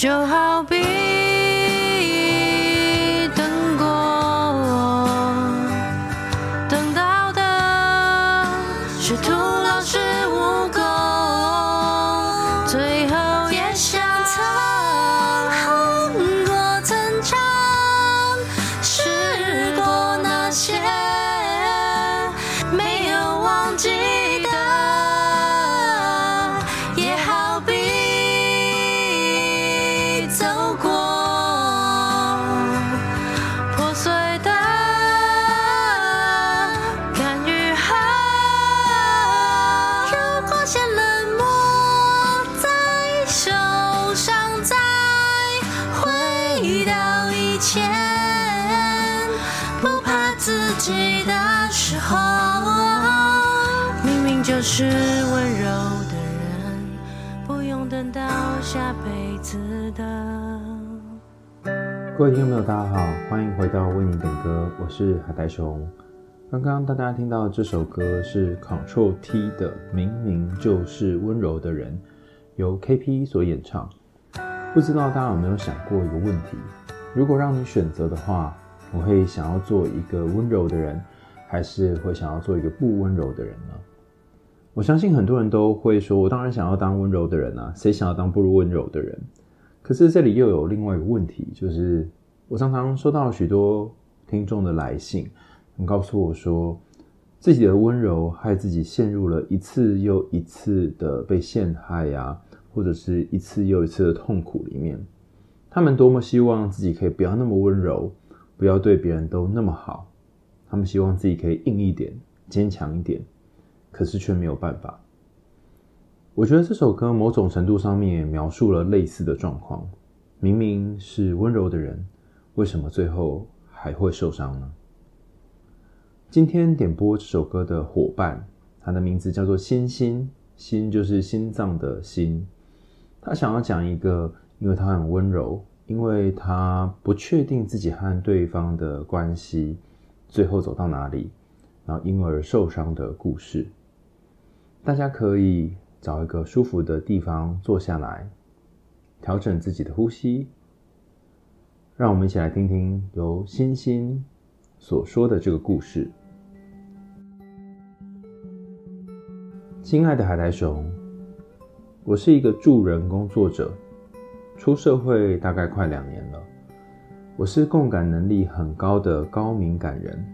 就好比等过我，等到的是徒劳是无功，最后也想透过曾经试过那些没有忘记的，也好比走过破碎的感与恨，如果先冷漠再受伤再回到以前，不怕自己的时候，明明就是温柔的人，不用等到下辈子的。各位听众朋友，大家好，欢迎回到为你点歌，我是海苔熊。刚刚大家听到这首歌是 Control T 的《明明就是温柔的人》，由 KP 所演唱。不知道大家有没有想过一个问题：如果让你选择的话，我会想要做一个温柔的人，还是会想要做一个不温柔的人呢？我相信很多人都会说，我当然想要当温柔的人啊，谁想要当不温柔的人？可是这里又有另外一个问题，就是我常常收到许多听众的来信，他们告诉我说，自己的温柔害自己陷入了一次又一次的被陷害啊，或者是一次又一次的痛苦里面。他们多么希望自己可以不要那么温柔，不要对别人都那么好，他们希望自己可以硬一点，坚强一点，可是却没有办法。我觉得这首歌某种程度上面也描述了类似的状况，明明是温柔的人，为什么最后还会受伤呢？今天点播这首歌的伙伴，他的名字叫做心心，心就是心脏的心。他想要讲一个，因为他很温柔，因为他不确定自己和对方的关系最后走到哪里，然后因而受伤的故事。大家可以找一个舒服的地方坐下来，调整自己的呼吸，让我们一起来听听由心心所说的这个故事。亲爱的海苔熊，我是一个助人工作者，出社会大概快2年了。我是共感能力很高的高敏感人，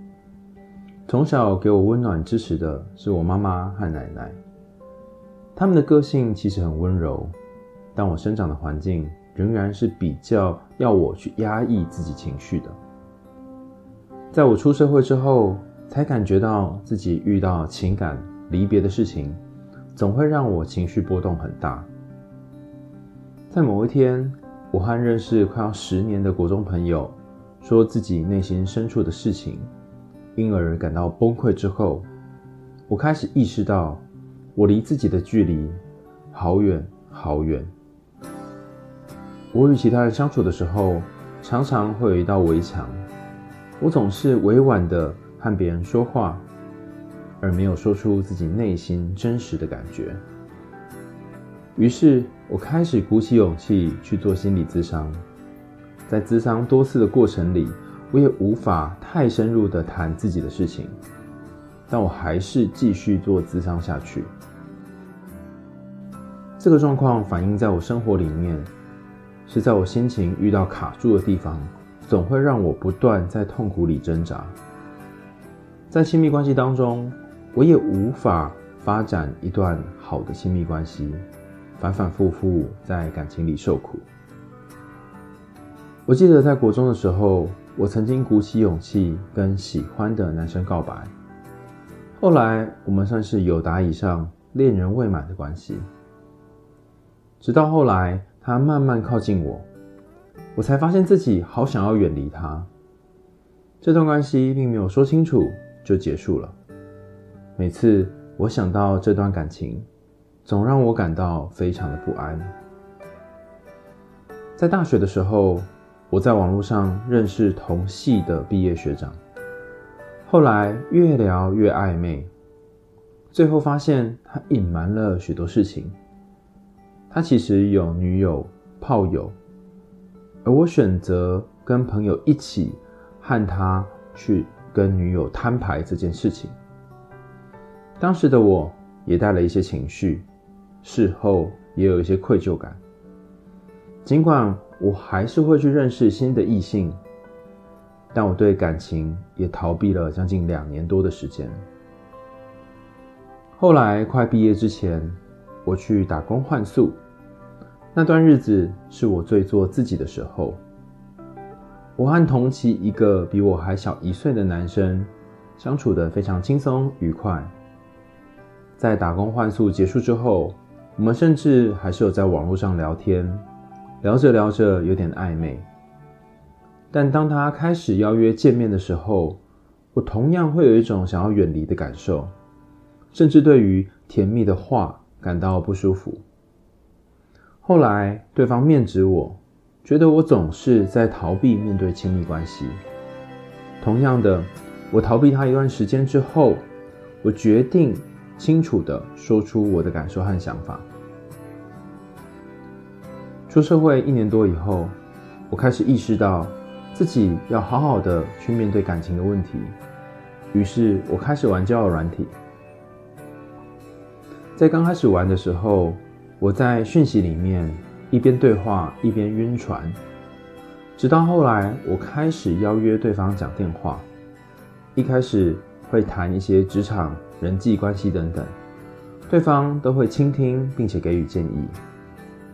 从小给我温暖支持的是我妈妈和奶奶。他们的个性其实很温柔，但我生长的环境仍然是比较要我去压抑自己情绪的。在我出社会之后，才感觉到自己遇到情感离别的事情，总会让我情绪波动很大。在某一天，我和认识快要10年的国中朋友说自己内心深处的事情，因而感到崩溃之后，我开始意识到我离自己的距离好远好远。我与其他人相处的时候，常常会有一道围墙，我总是委婉的和别人说话，而没有说出自己内心真实的感觉。于是我开始鼓起勇气去做心理咨商。在咨商多次的过程里，我也无法太深入的谈自己的事情，但我还是继续做咨商下去。这个状况反映在我生活里面，是在我心情遇到卡住的地方，总会让我不断在痛苦里挣扎。在亲密关系当中，我也无法发展一段好的亲密关系，反反复复在感情里受苦。我记得在国中的时候，我曾经鼓起勇气跟喜欢的男生告白，后来我们算是友达以上，恋人未满的关系。直到后来他慢慢靠近我，我才发现自己好想要远离他。这段关系并没有说清楚就结束了。每次我想到这段感情，总让我感到非常的不安。在大学的时候，我在网络上认识同系的毕业学长，后来越聊越暧昧，最后发现他隐瞒了许多事情。他其实有女友、炮友，而我选择跟朋友一起和他去跟女友摊牌这件事情。当时的我也带了一些情绪，事后也有一些愧疚感。尽管我还是会去认识新的异性，但我对感情也逃避了将近2年多的时间。后来快毕业之前，我去打工换宿，那段日子是我最做自己的时候。我和同期一个比我还小1岁的男生相处得非常轻松愉快。在打工换宿结束之后，我们甚至还是有在网络上聊天，聊着聊着有点暧昧。但当他开始邀约见面的时候，我同样会有一种想要远离的感受，甚至对于甜蜜的话感到不舒服。后来对方面指我，觉得我总是在逃避面对亲密关系。同样的，我逃避他一段时间之后，我决定清楚地说出我的感受和想法。出社会1年多以后，我开始意识到自己要好好地去面对感情的问题，于是我开始玩交友软体。在刚开始玩的时候，我在讯息里面一边对话一边晕船，直到后来我开始邀约对方讲电话，一开始会谈一些职场、人际关系等等，对方都会倾听并且给予建议。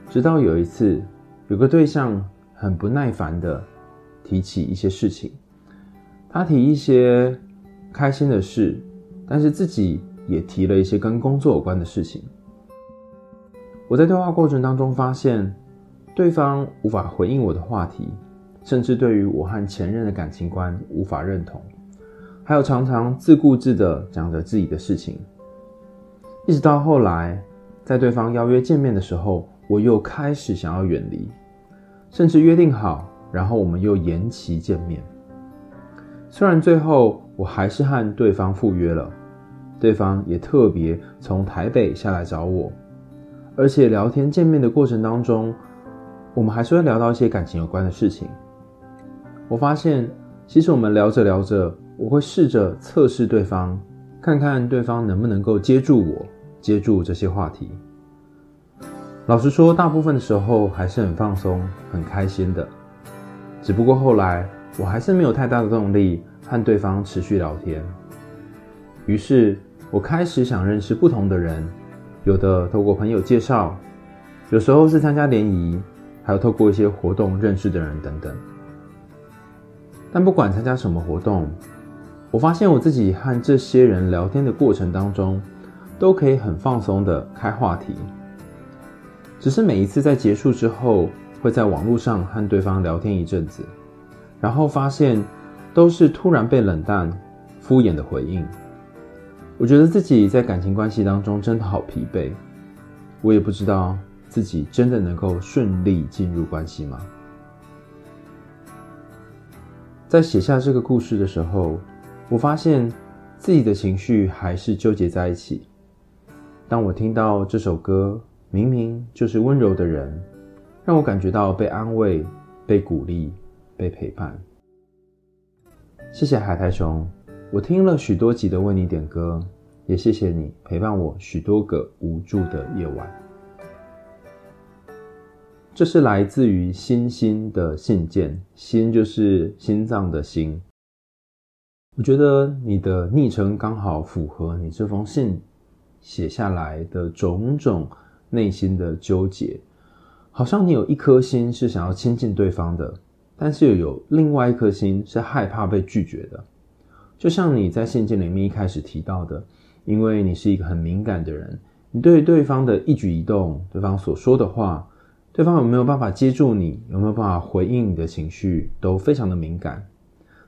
直到有一次，有个对象很不耐烦地提起一些事情，他提一些开心的事，但是自己也提了一些跟工作有关的事情。我在对话过程当中发现，对方无法回应我的话题，甚至对于我和前任的感情观无法认同，还有常常自顾自地讲着自己的事情。一直到后来，在对方邀约见面的时候，我又开始想要远离，甚至约定好，然后我们又延期见面。虽然最后我还是和对方赴约了，对方也特别从台北下来找我，而且聊天见面的过程当中，我们还是会聊到一些感情有关的事情。我发现其实我们聊着聊着，我会试着测试对方，看看对方能不能够接住我，接住这些话题。老实说，大部分的时候还是很放松很开心的，只不过后来我还是没有太大的动力和对方持续聊天。于是我开始想认识不同的人，有的透过朋友介绍，有时候是参加联谊，还有透过一些活动认识的人等等。但不管参加什么活动，我发现我自己和这些人聊天的过程当中，都可以很放松的开话题。只是每一次在结束之后，会在网络上和对方聊天一阵子，然后发现都是突然被冷淡、敷衍的回应。我觉得自己在感情关系当中真的好疲惫，我也不知道自己真的能够顺利进入关系吗？在写下这个故事的时候，我发现自己的情绪还是纠结在一起。当我听到这首歌，明明就是温柔的人，让我感觉到被安慰、被鼓励、被陪伴。谢谢海苔熊，我听了许多集的为你点歌，也谢谢你陪伴我许多个无助的夜晚。这是来自于心心的信件，心就是心脏的心。我觉得你的昵称刚好符合你这封信写下来的种种内心的纠结，好像你有一颗心是想要亲近对方的，但是又有另外一颗心是害怕被拒绝的。就像你在信件里面一开始提到的，因为你是一个很敏感的人，你对对方的一举一动，对方所说的话，对方有没有办法接住你，有没有办法回应你的情绪，都非常的敏感。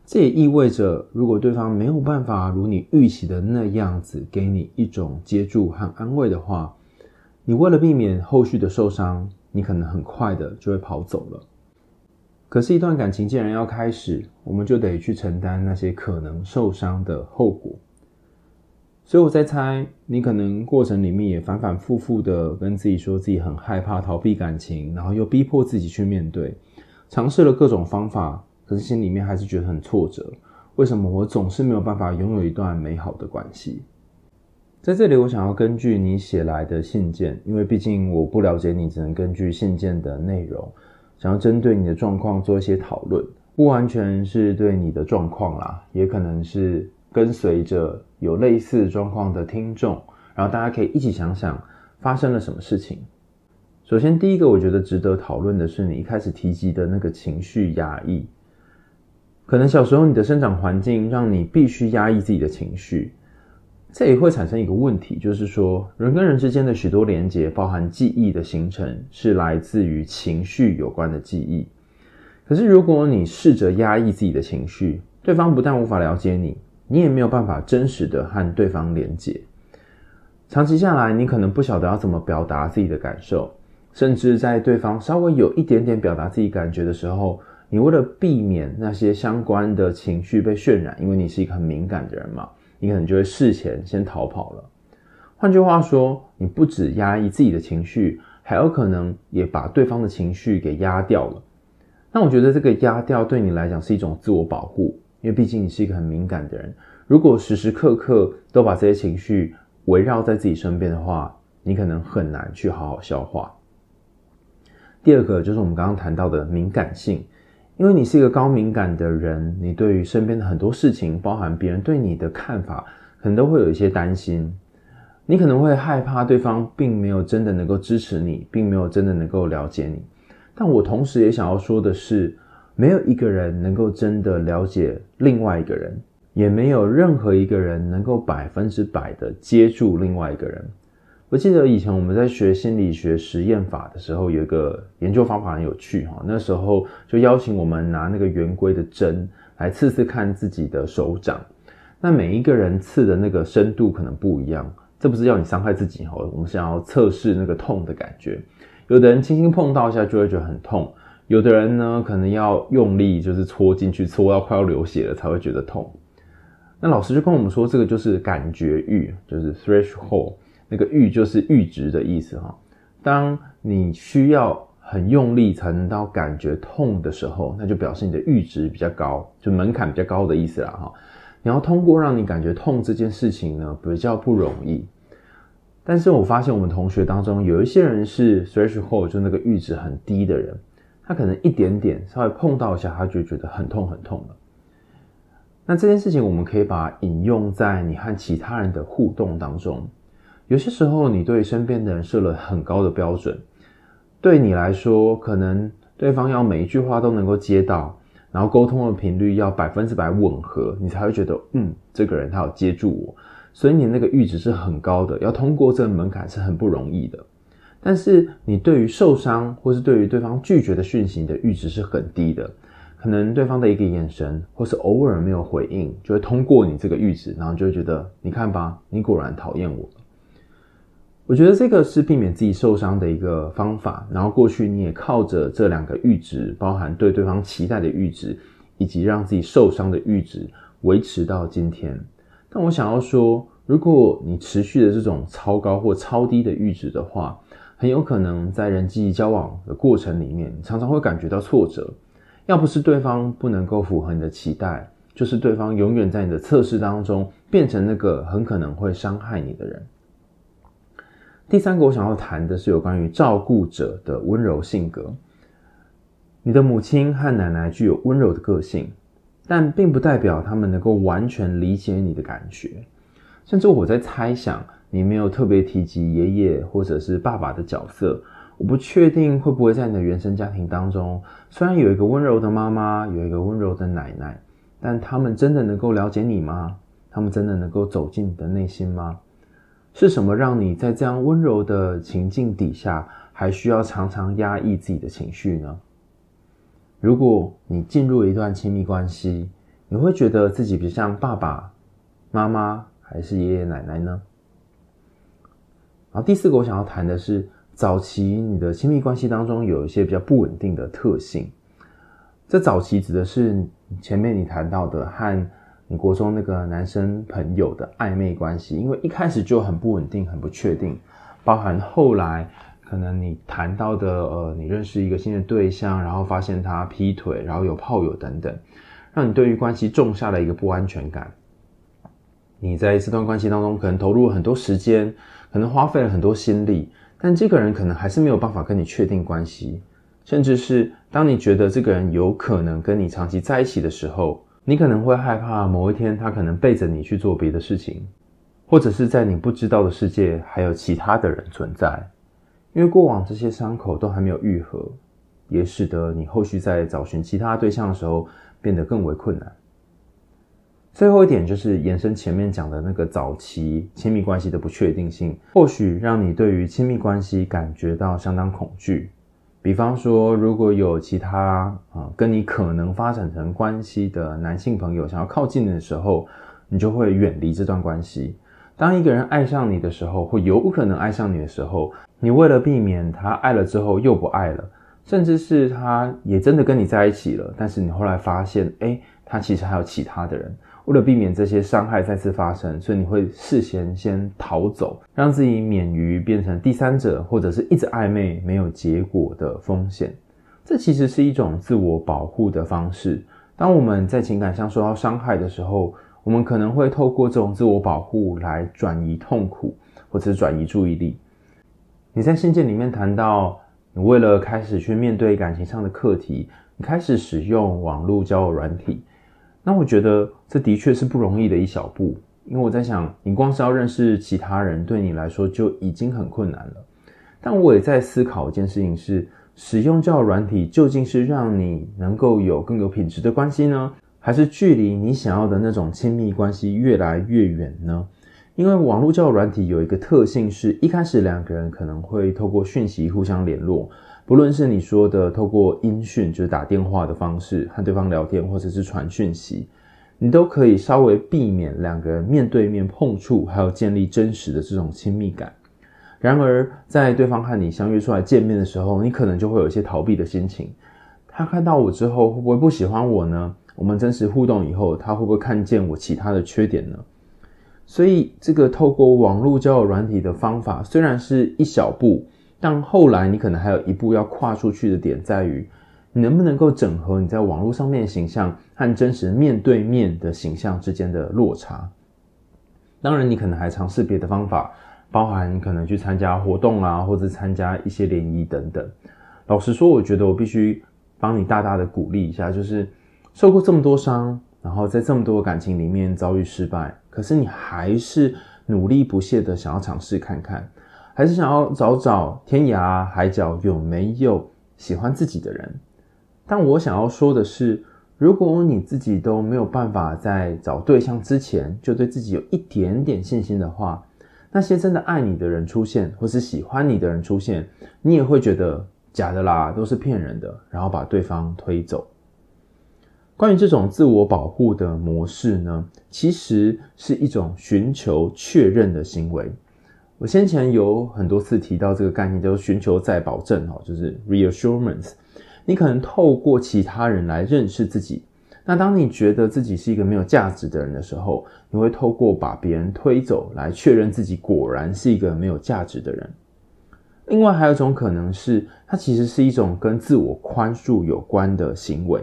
这也意味着，如果对方没有办法如你预期的那样子给你一种接住和安慰的话，你为了避免后续的受伤，你可能很快的就会跑走了。可是一段感情既然要开始，我们就得去承担那些可能受伤的后果。所以我在猜，你可能过程里面也反反复复的跟自己说自己很害怕逃避感情，然后又逼迫自己去面对，尝试了各种方法，可是心里面还是觉得很挫折。为什么我总是没有办法拥有一段美好的关系？在这里我想要根据你写来的信件，因为毕竟我不了解你，只能根据信件的内容，想要针对你的状况做一些讨论，不完全是对你的状况啦，也可能是跟随着有类似状况的听众，然后大家可以一起想想发生了什么事情。首先第一个我觉得值得讨论的是你一开始提及的那个情绪压抑，可能小时候你的生长环境让你必须压抑自己的情绪，这也会产生一个问题，就是说人跟人之间的许多连结，包含记忆的形成，是来自于情绪有关的记忆。可是如果你试着压抑自己的情绪，对方不但无法了解你，你也没有办法真实的和对方连结。长期下来，你可能不晓得要怎么表达自己的感受，甚至在对方稍微有一点点表达自己感觉的时候，你为了避免那些相关的情绪被渲染，因为你是一个很敏感的人嘛，你可能就会事前先逃跑了。换句话说，你不只压抑自己的情绪，还有可能也把对方的情绪给压掉了。那我觉得这个压掉对你来讲是一种自我保护，因为毕竟你是一个很敏感的人，如果时时刻刻都把这些情绪围绕在自己身边的话，你可能很难去好好消化。第二个就是我们刚刚谈到的敏感性，因为你是一个高敏感的人，你对于身边的很多事情，包含别人对你的看法，可能都会有一些担心。你可能会害怕对方并没有真的能够支持你，并没有真的能够了解你。但我同时也想要说的是，没有一个人能够真的了解另外一个人，也没有任何一个人能够100%的接住另外一个人。我记得以前我们在学心理学实验法的时候，有一个研究方法很有趣，那时候就邀请我们拿那个圆规的针来刺刺看自己的手掌，那每一个人刺的那个深度可能不一样，这不是要你伤害自己，我们想要测试那个痛的感觉。有的人轻轻碰到一下就会觉得很痛，有的人呢可能要用力，就是戳进去，戳到快要流血了才会觉得痛。那老师就跟我们说，这个就是感觉阈，就是 threshold，那个阈就是阈值的意思哈。当你需要很用力才能到感觉痛的时候，那就表示你的阈值比较高，就门槛比较高的意思啦哈。你要通过让你感觉痛这件事情呢，比较不容易。但是我发现我们同学当中有一些人是 threshold， 就那个阈值很低的人，他可能一点点稍微碰到一下，他就觉得很痛很痛了。那这件事情我们可以把它引用在你和其他人的互动当中。有些时候你对身边的人设了很高的标准，对你来说可能对方要每一句话都能够接到，然后沟通的频率要100%吻合，你才会觉得这个人他有接住我，所以你那个阈值是很高的，要通过这个门槛是很不容易的。但是你对于受伤或是对于对方拒绝的讯息的阈值是很低的，可能对方的一个眼神或是偶尔没有回应就会通过你这个阈值，然后就会觉得你看吧，你果然讨厌我。我觉得这个是避免自己受伤的一个方法，然后过去你也靠着这两个阈值，包含对对方期待的阈值以及让自己受伤的阈值维持到今天。但我想要说，如果你持续的这种超高或超低的阈值的话，很有可能在人际交往的过程里面常常会感觉到挫折，要不是对方不能够符合你的期待，就是对方永远在你的测试当中变成那个很可能会伤害你的人。第三个我想要谈的是有关于照顾者的温柔性格。你的母亲和奶奶具有温柔的个性，但并不代表他们能够完全理解你的感觉，甚至我在猜想你没有特别提及爷爷或者是爸爸的角色，我不确定会不会在你的原生家庭当中，虽然有一个温柔的妈妈，有一个温柔的奶奶，但他们真的能够了解你吗？他们真的能够走进你的内心吗？是什么让你在这样温柔的情境底下，还需要常常压抑自己的情绪呢？如果你进入一段亲密关系，你会觉得自己比较像爸爸妈妈还是爷爷奶奶呢？然后第四个我想要谈的是，早期你的亲密关系当中有一些比较不稳定的特性。这早期指的是前面你谈到的和你国中那个男生朋友的暧昧关系，因为一开始就很不稳定，很不确定，包含后来可能你谈到的你认识一个新的对象，然后发现他劈腿，然后有炮友等等，让你对于关系种下了一个不安全感。你在这段关系当中可能投入了很多时间，可能花费了很多心力，但这个人可能还是没有办法跟你确定关系，甚至是当你觉得这个人有可能跟你长期在一起的时候，你可能会害怕某一天他可能背着你去做别的事情，或者是在你不知道的世界还有其他的人存在。因为过往这些伤口都还没有愈合，也使得你后续在找寻其他对象的时候变得更为困难。最后一点就是延伸前面讲的那个早期亲密关系的不确定性，或许让你对于亲密关系感觉到相当恐惧。比方说，如果有其他跟你可能发展成关系的男性朋友想要靠近你的时候，你就会远离这段关系。当一个人爱上你的时候，或有可能爱上你的时候，你为了避免他爱了之后又不爱了，甚至是他也真的跟你在一起了，但是你后来发现他其实还有其他的人，为了避免这些伤害再次发生，所以你会事先先逃走，让自己免于变成第三者或者是一直暧昧没有结果的风险。这其实是一种自我保护的方式。当我们在情感上受到伤害的时候，我们可能会透过这种自我保护来转移痛苦或者是转移注意力。你在信件里面谈到，你为了开始去面对感情上的课题，你开始使用网络交友软体。那我觉得这的确是不容易的一小步，因为我在想，你光是要认识其他人，对你来说就已经很困难了。但我也在思考一件事情是，使用交友软体究竟是让你能够有更有品质的关系呢，还是距离你想要的那种亲密关系越来越远呢？因为网络交友软体有一个特性是，一开始两个人可能会透过讯息互相联络，不论是你说的透过音讯，就是打电话的方式和对方聊天，或者是传讯息，你都可以稍微避免两个人面对面碰触，还有建立真实的这种亲密感。然而在对方和你相约出来见面的时候，你可能就会有一些逃避的心情。他看到我之后会不会不喜欢我呢？我们真实互动以后，他会不会看见我其他的缺点呢？所以这个透过网络交友软体的方法虽然是一小步，但后来你可能还有一步要跨出去的点在于，你能不能够整合你在网络上面的形象和真实面对面的形象之间的落差。当然你可能还尝试别的方法，包含可能去参加活动啊，或者参加一些联谊等等。老实说，我觉得我必须帮你大大的鼓励一下，就是受过这么多伤，然后在这么多感情里面遭遇失败，可是你还是努力不懈的想要尝试看看，还是想要找找天涯海角有没有喜欢自己的人。但我想要说的是，如果你自己都没有办法在找对象之前就对自己有一点点信心的话，那些真的爱你的人出现，或是喜欢你的人出现，你也会觉得假的啦，都是骗人的，然后把对方推走。关于这种自我保护的模式呢，其实是一种寻求确认的行为。我先前有很多次提到这个概念，叫寻求再保证，就是 reassurance。 你可能透过其他人来认识自己，那当你觉得自己是一个没有价值的人的时候，你会透过把别人推走来确认自己果然是一个没有价值的人。另外还有一种可能是，它其实是一种跟自我宽恕有关的行为。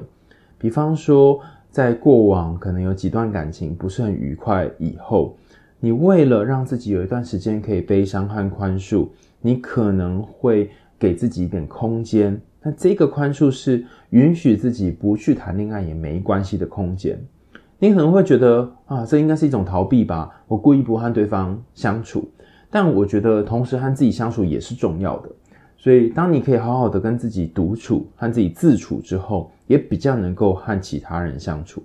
比方说在过往可能有几段感情不是很愉快以后，你为了让自己有一段时间可以悲伤和宽恕，你可能会给自己一点空间。那这个宽恕是允许自己不去谈恋爱也没关系的空间。你可能会觉得这应该是一种逃避吧，我故意不和对方相处。但我觉得同时和自己相处也是重要的。所以当你可以好好的跟自己独处，和自己自处之后，也比较能够和其他人相处。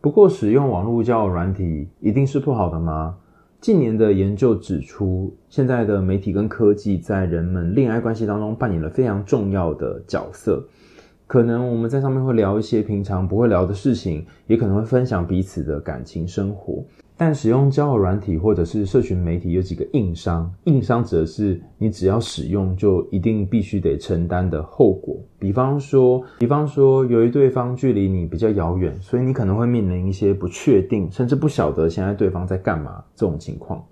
不过使用网络交友软体一定是不好的吗？近年的研究指出，现在的媒体跟科技在人们恋爱关系当中扮演了非常重要的角色。可能我们在上面会聊一些平常不会聊的事情，也可能会分享彼此的感情生活。但使用交友软体或者是社群媒体有几个硬伤，硬伤指的是你只要使用就一定必须得承担的后果。比方说由于对方距离你比较遥远，所以你可能会面临一些不确定，甚至不晓得现在对方在干嘛这种情况。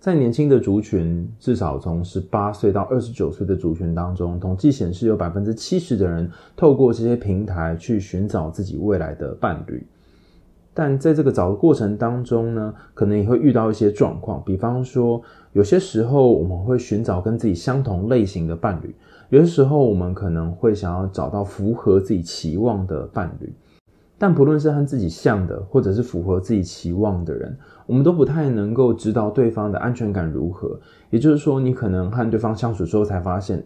在年轻的族群，至少从18岁到29岁的族群当中，统计显示有 70% 的人透过这些平台去寻找自己未来的伴侣。但在这个找的过程当中呢，可能也会遇到一些状况，比方说有些时候我们会寻找跟自己相同类型的伴侣，有些时候我们可能会想要找到符合自己期望的伴侣。但不论是和自己像的或者是符合自己期望的人，我们都不太能够知道对方的安全感如何。也就是说，你可能和对方相处之后才发现，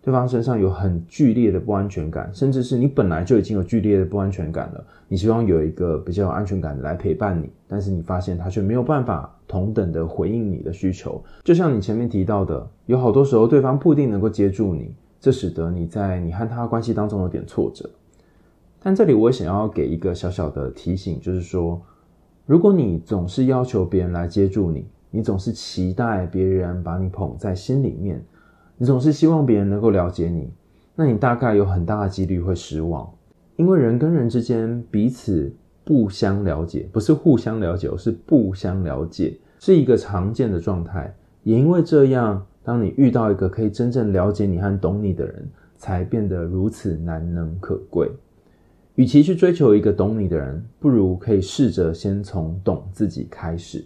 对方身上有很剧烈的不安全感，甚至是你本来就已经有剧烈的不安全感了，你希望有一个比较有安全感的来陪伴你，但是你发现他却没有办法同等的回应你的需求。就像你前面提到的，有好多时候对方不一定能够接住你，这使得你在你和他的关系当中有点挫折。但这里我想要给一个小小的提醒，就是说，如果你总是要求别人来接住你，你总是期待别人把你捧在心里面，你总是希望别人能够了解你，那你大概有很大的几率会失望。因为人跟人之间彼此不相了解，不是互相了解，是不相了解，是一个常见的状态。也因为这样，当你遇到一个可以真正了解你和懂你的人，才变得如此难能可贵。与其去追求一个懂你的人，不如可以试着先从懂自己开始。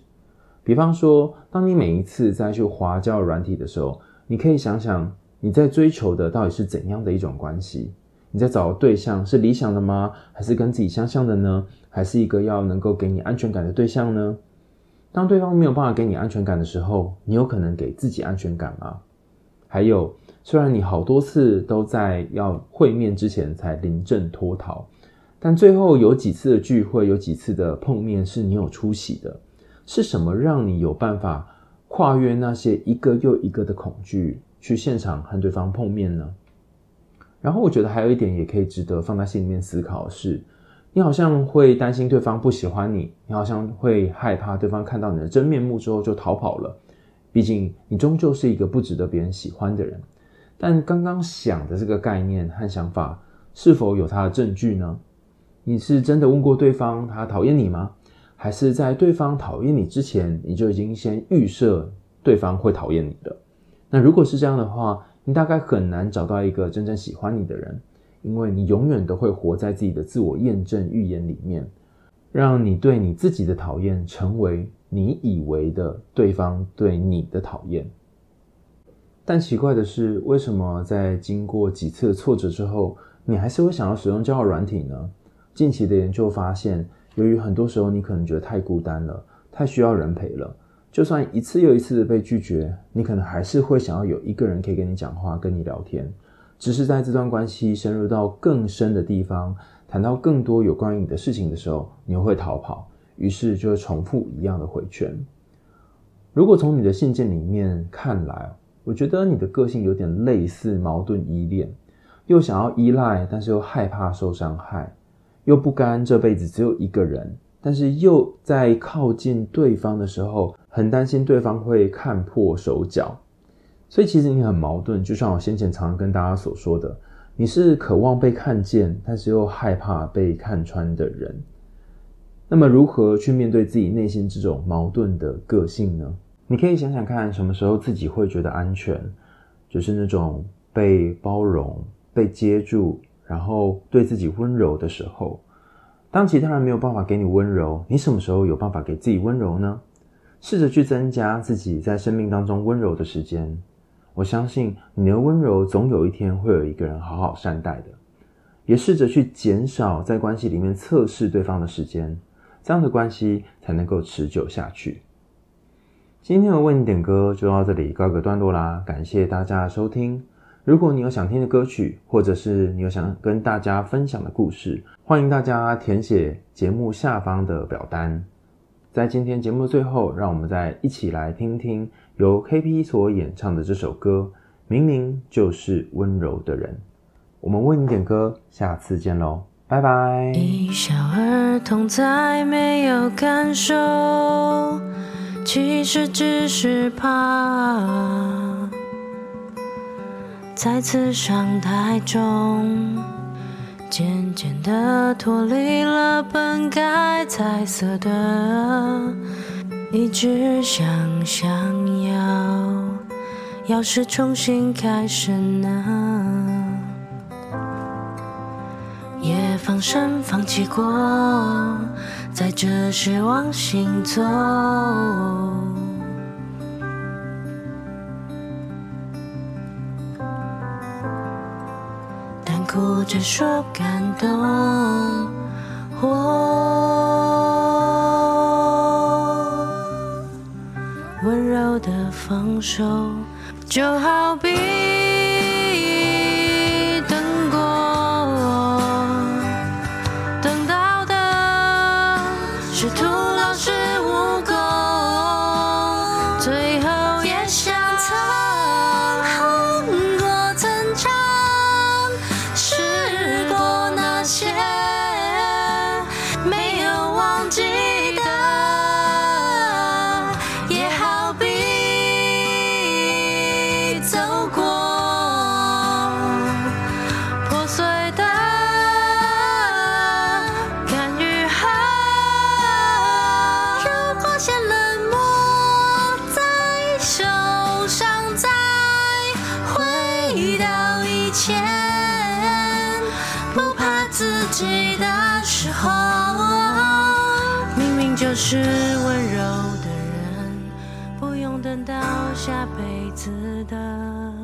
比方说，当你每一次再去滑交友软体的时候，你可以想想你在追求的到底是怎样的一种关系？你在找的对象是理想的吗？还是跟自己相像的呢？还是一个要能够给你安全感的对象呢？当对方没有办法给你安全感的时候，你有可能给自己安全感吗？还有，虽然你好多次都在要会面之前才临阵脱逃，但最后有几次的聚会，有几次的碰面是你有出席的，是什么让你有办法跨越那些一个又一个的恐惧，去现场和对方碰面呢？然后我觉得还有一点也可以值得放在心里面思考的是，你好像会担心对方不喜欢你，你好像会害怕对方看到你的真面目之后就逃跑了，毕竟你终究是一个不值得别人喜欢的人。但刚刚想的这个概念和想法，是否有它的证据呢？你是真的问过对方他讨厌你吗？还是在对方讨厌你之前，你就已经先预设对方会讨厌你了？那如果是这样的话，你大概很难找到一个真正喜欢你的人，因为你永远都会活在自己的自我验证预言里面，让你对你自己的讨厌成为你以为的对方对你的讨厌。但奇怪的是，为什么在经过几次的挫折之后，你还是会想要使用交友软体呢？近期的研究发现，由于很多时候你可能觉得太孤单了，太需要人陪了，就算一次又一次的被拒绝，你可能还是会想要有一个人可以跟你讲话，跟你聊天。只是在这段关系深入到更深的地方，谈到更多有关于你的事情的时候，你又会逃跑，于是就会重复一样的回圈。如果从你的信件里面看来，我觉得你的个性有点类似矛盾依恋，又想要依赖，但是又害怕受伤害，又不甘这辈子只有一个人，但是又在靠近对方的时候，很担心对方会看破手脚。所以其实你很矛盾，就像我先前常跟大家所说的，你是渴望被看见，但是又害怕被看穿的人。那么如何去面对自己内心这种矛盾的个性呢？你可以想想看，什么时候自己会觉得安全，就是那种被包容、被接住，然后对自己温柔的时候。当其他人没有办法给你温柔，你什么时候有办法给自己温柔呢？试着去增加自己在生命当中温柔的时间，我相信你的温柔总有一天会有一个人好好善待的。也试着去减少在关系里面测试对方的时间，这样的关系才能够持久下去。今天的为你点歌就到这里告一个段落啦，感谢大家的收听。如果你有想听的歌曲，或者是你有想跟大家分享的故事，欢迎大家填写节目下方的表单。在今天节目的最后，让我们再一起来听听由 KP 所演唱的这首歌，明明就是温柔的人。我们为你点歌，下次见咯，拜拜。一小儿童才没有感受，其实只是怕再次伤太重，渐渐地脱离了本该彩色的一直想要是重新开始呢，也放生放弃过，在这时往行走，但哭着说感动，温柔的放手，就好比等过等到的是徒劳是无功，最后也想透过成长，试过那些没有忘记的，也好比走过破碎的感与恨，如果先冷漠再受伤，再回到以前，不怕自己的时候，明明就是温柔的人，不用等到下辈子的。